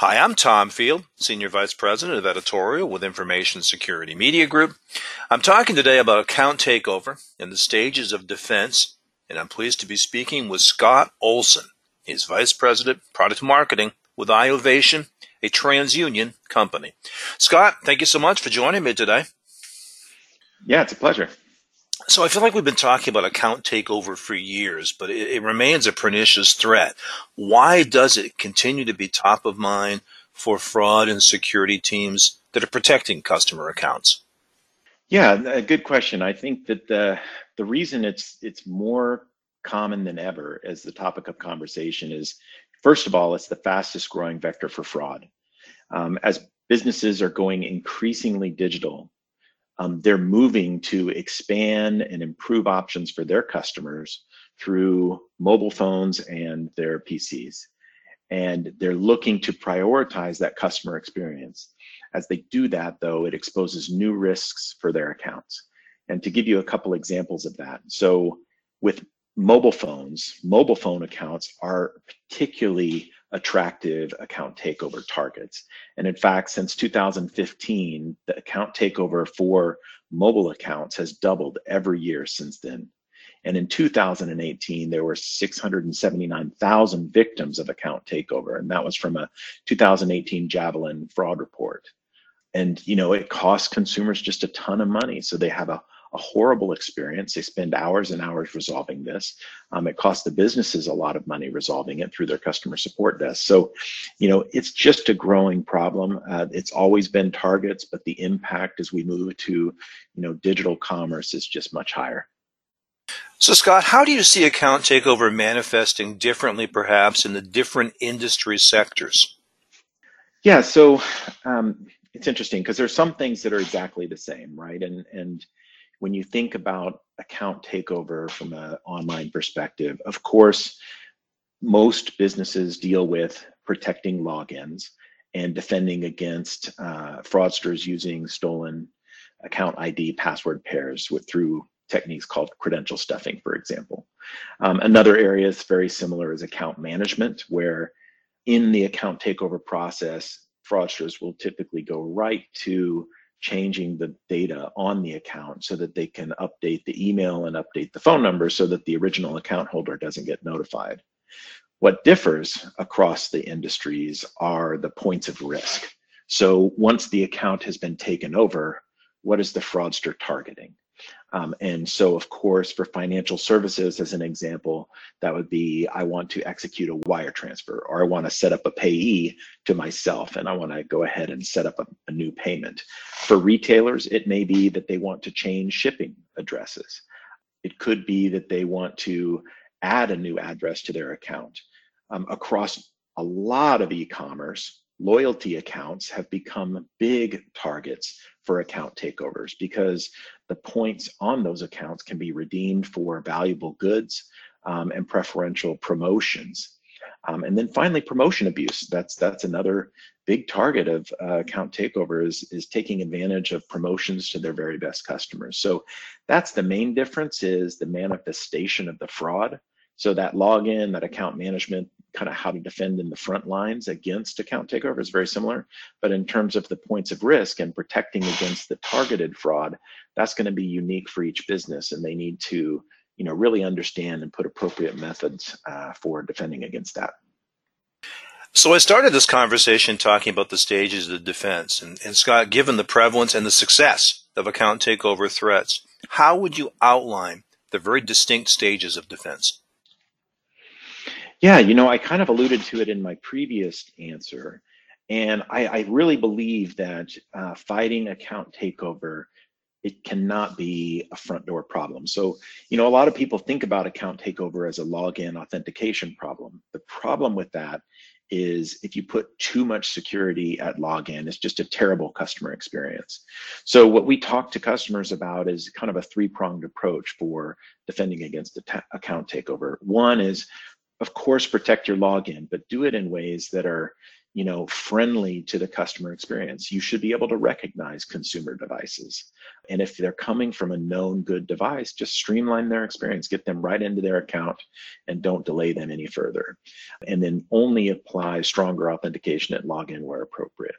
Hi, I'm Tom Field, Senior Vice President of Editorial with Information Security Media Group. I'm talking today about account takeover and the stages of defense, and I'm pleased to be speaking with Scott Olson. He's Vice President, Product Marketing with iOvation, a TransUnion company. Scott, thank you so much for joining me today. Yeah, it's a pleasure. So I feel like we've been talking about account takeover for years, but it remains a pernicious threat. Why does it continue to be top of mind for fraud and security teams that are protecting customer accounts? Yeah, a good question. I think that the reason it's more common than ever as the topic of conversation is, first of all, it's the fastest growing vector for fraud. As businesses are going increasingly digital, they're moving to expand and improve options for their customers through mobile phones and their PCs. And they're looking to prioritize that customer experience. As they do that, though, it exposes new risks for their accounts. And to give you a couple examples of that. So with mobile phones, mobile phone accounts are particularly attractive account takeover targets. And in fact, since 2015, the account takeover for mobile accounts has doubled every year since then. And in 2018, there were 679,000 victims of account takeover. And that was from a 2018 Javelin fraud report. And, you know, it costs consumers just a ton of money. So they have a horrible experience. They spend hours and hours resolving this. It costs the businesses a lot of money resolving it through their customer support desk. So, you know, it's just a growing problem. It's always been targets, but the impact as we move to, you know, digital commerce is just much higher. So, Scott, how do you see account takeover manifesting differently, perhaps, in the different industry sectors? Yeah, so it's interesting because there's some things that are exactly the same, right? And when you think about account takeover from an online perspective, of course, most businesses deal with protecting logins and defending against fraudsters using stolen account ID password pairs through techniques called credential stuffing, for example. Another area that's very similar is account management, where in the account takeover process, fraudsters will typically go right to changing the data on the account so that they can update the email and update the phone number so that the original account holder doesn't get notified. What differs across the industries are the points of risk. So once the account has been taken over, what is the fraudster targeting? And so, of course, for financial services, as an example, that would be, I want to execute a wire transfer, or I want to set up a payee to myself, and I want to go ahead and set up a new payment. For retailers, it may be that they want to change shipping addresses. It could be that they want to add a new address to their account. Across a lot of e-commerce, loyalty accounts have become big targets for account takeovers because the points on those accounts can be redeemed for valuable goods and preferential promotions. And then finally, promotion abuse. That's another big target of account takeover is taking advantage of promotions to their very best customers. So that's the main difference, is the manifestation of the fraud. So that login, that account management, kind of how to defend in the front lines against account takeover is very similar. But in terms of the points of risk and protecting against the targeted fraud, that's going to be unique for each business. And they need to, you know, really understand and put appropriate methods for defending against that. So I started this conversation talking about the stages of defense. And Scott, given the prevalence and the success of account takeover threats, how would you outline the very distinct stages of defense? Yeah, you know, I kind of alluded to it in my previous answer, and I really believe that fighting account takeover, it cannot be a front door problem. So, you know, a lot of people think about account takeover as a login authentication problem. The problem with that is if you put too much security at login, it's just a terrible customer experience. So what we talk to customers about is kind of a three-pronged approach for defending against account takeover. One is of course, protect your login, but do it in ways that are, you know, friendly to the customer experience. You should be able to recognize consumer devices. And if they're coming from a known good device, just streamline their experience, get them right into their account, and don't delay them any further. And then only apply stronger authentication at login where appropriate.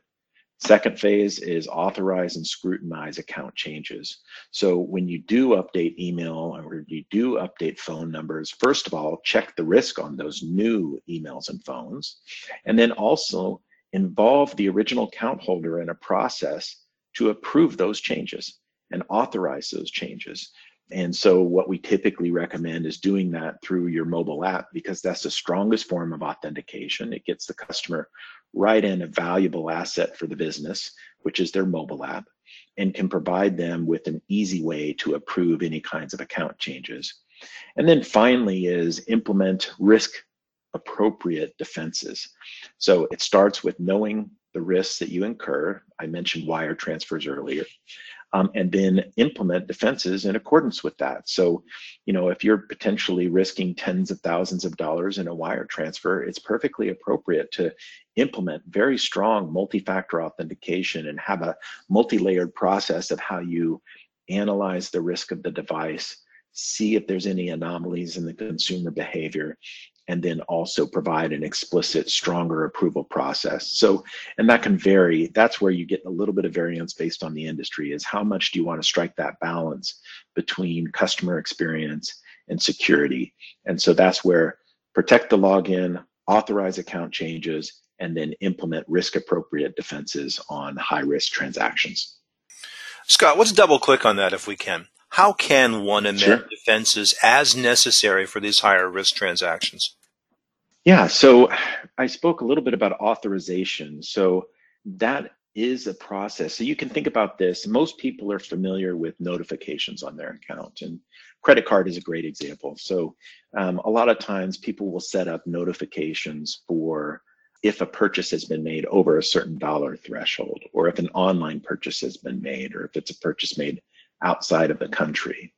Second phase is authorize and scrutinize account changes. So when you do update email or you do update phone numbers, first of all, check the risk on those new emails and phones, and then also involve the original account holder in a process to approve those changes and authorize those changes. And so what we typically recommend is doing that through your mobile app, because that's the strongest form of authentication. It gets the customer right in a valuable asset for the business, which is their mobile app, and can provide them with an easy way to approve any kinds of account changes. And then finally is implement risk appropriate defenses. So it starts with knowing the risks that you incur. I mentioned wire transfers earlier. And then implement defenses in accordance with that. So, you know, if you're potentially risking tens of thousands of dollars in a wire transfer, it's perfectly appropriate to implement very strong multi-factor authentication and have a multi-layered process of how you analyze the risk of the device, see if there's any anomalies in the consumer behavior, and then also provide an explicit, stronger approval process. So, and that can vary. That's where you get a little bit of variance based on the industry, is how much do you want to strike that balance between customer experience and security. And so that's where protect the login, authorize account changes, and then implement risk-appropriate defenses on high-risk transactions. Scott, let's double-click on that if we can. How can one amend defenses as necessary for these higher risk transactions? Yeah, so I spoke a little bit about authorization. So that is a process. So you can think about this. Most people are familiar with notifications on their account, and credit card is a great example. So a lot of times people will set up notifications for if a purchase has been made over a certain dollar threshold, or if an online purchase has been made, or if it's a purchase made outside of the country.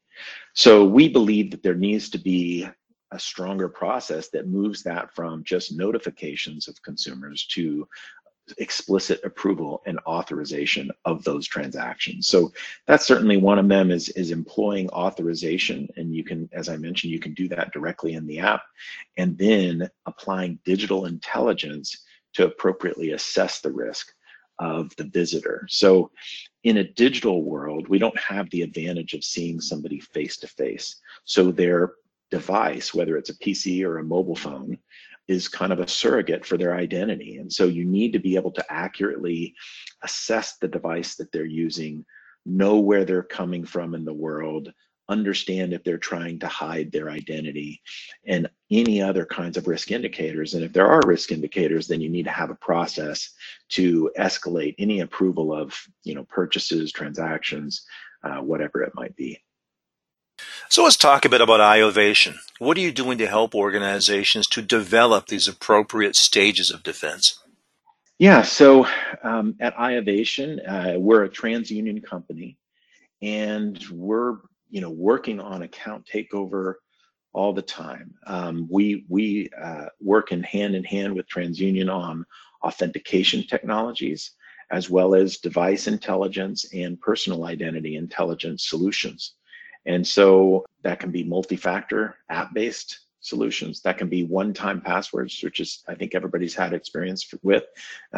So we believe that there needs to be a stronger process that moves that from just notifications of consumers to explicit approval and authorization of those transactions. So that's certainly one of them, is employing authorization. And you can, as I mentioned, you can do that directly in the app, and then applying digital intelligence to appropriately assess the risk of the visitor. So in a digital world, we don't have the advantage of seeing somebody face to face. So their device, whether it's a PC or a mobile phone, is kind of a surrogate for their identity. And so you need to be able to accurately assess the device that they're using, know where they're coming from in the world, understand if they're trying to hide their identity, and any other kinds of risk indicators. And if there are risk indicators, then you need to have a process to escalate any approval of, you know, purchases, transactions, whatever it might be. So let's talk a bit about iOvation. What are you doing to help organizations to develop these appropriate stages of defense? Yeah, so at iOvation, we're a TransUnion company, and we're working on account takeover all the time. We work in hand with TransUnion on authentication technologies, as well as device intelligence and personal identity intelligence solutions. And so that can be multi-factor app-based solutions. That can be one-time passwords, which is, I think everybody's had experience with,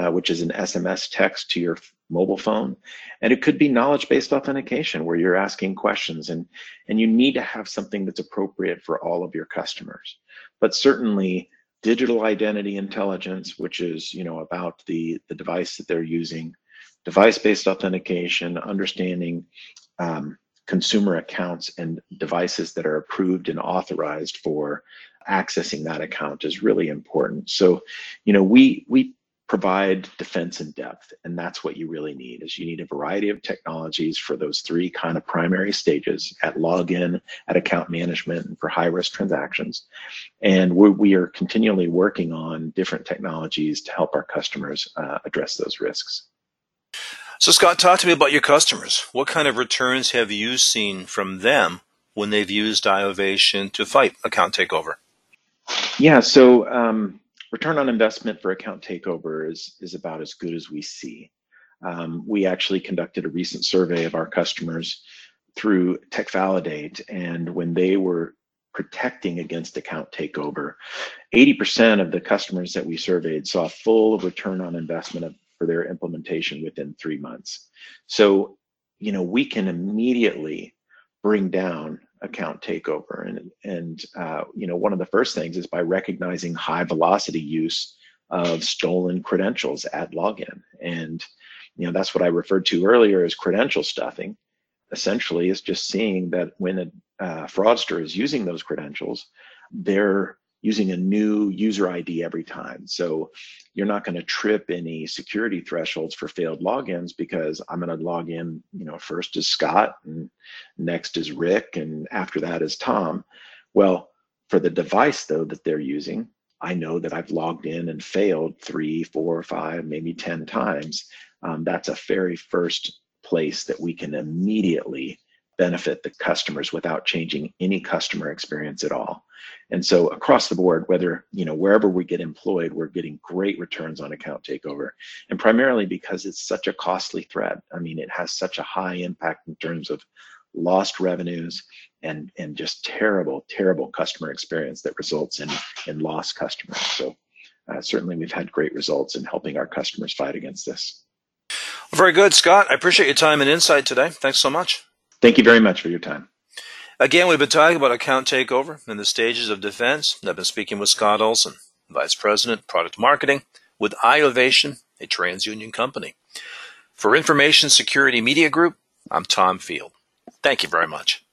which is an SMS text to your mobile phone. And it could be knowledge-based authentication, where you're asking questions, and you need to have something that's appropriate for all of your customers. But certainly digital identity intelligence, which is, about the device that they're using, device-based authentication, understanding consumer accounts and devices that are approved and authorized for accessing that account is really important. So, we provide defense in depth, and that's what you really need, is you need a variety of technologies for those three kind of primary stages: at login, at account management, and for high-risk transactions. And we are continually working on different technologies to help our customers address those risks. So Scott, talk to me about your customers. What kind of returns have you seen from them when they've used iOvation to fight account takeover? Yeah, so return on investment for account takeover is about as good as we see. We actually conducted a recent survey of our customers through TechValidate, and when they were protecting against account takeover, 80% of the customers that we surveyed saw full return on investment for their implementation within 3 months. So, you know, we can immediately bring down account takeover, and you know, one of the first things is by recognizing high velocity use of stolen credentials at login, and you know, that's what I referred to earlier as credential stuffing. Essentially, is just seeing that when a fraudster is using those credentials, they're using a new user ID every time. So you're not going to trip any security thresholds for failed logins, because I'm going to log in, you know, first is Scott, and next is Rick, and after that is Tom. Well, for the device though that they're using, I know that I've logged in and failed 3, 4, 5, maybe 10 times. That's a very first place that we can immediately benefit the customers without changing any customer experience at all. And so across the board, whether, you know, wherever we get employed, we're getting great returns on account takeover, and primarily because it's such a costly threat. I mean, it has such a high impact in terms of lost revenues and just terrible, terrible customer experience that results in lost customers. So certainly we've had great results in helping our customers fight against this. Well, very good, Scott. I appreciate your time and insight today. Thanks so much. Thank you very much for your time. Again, we've been talking about account takeover and the stages of defense. I've been speaking with Scott Olson, Vice President, Product Marketing, with iOvation, a TransUnion company. For Information Security Media Group, I'm Tom Field. Thank you very much.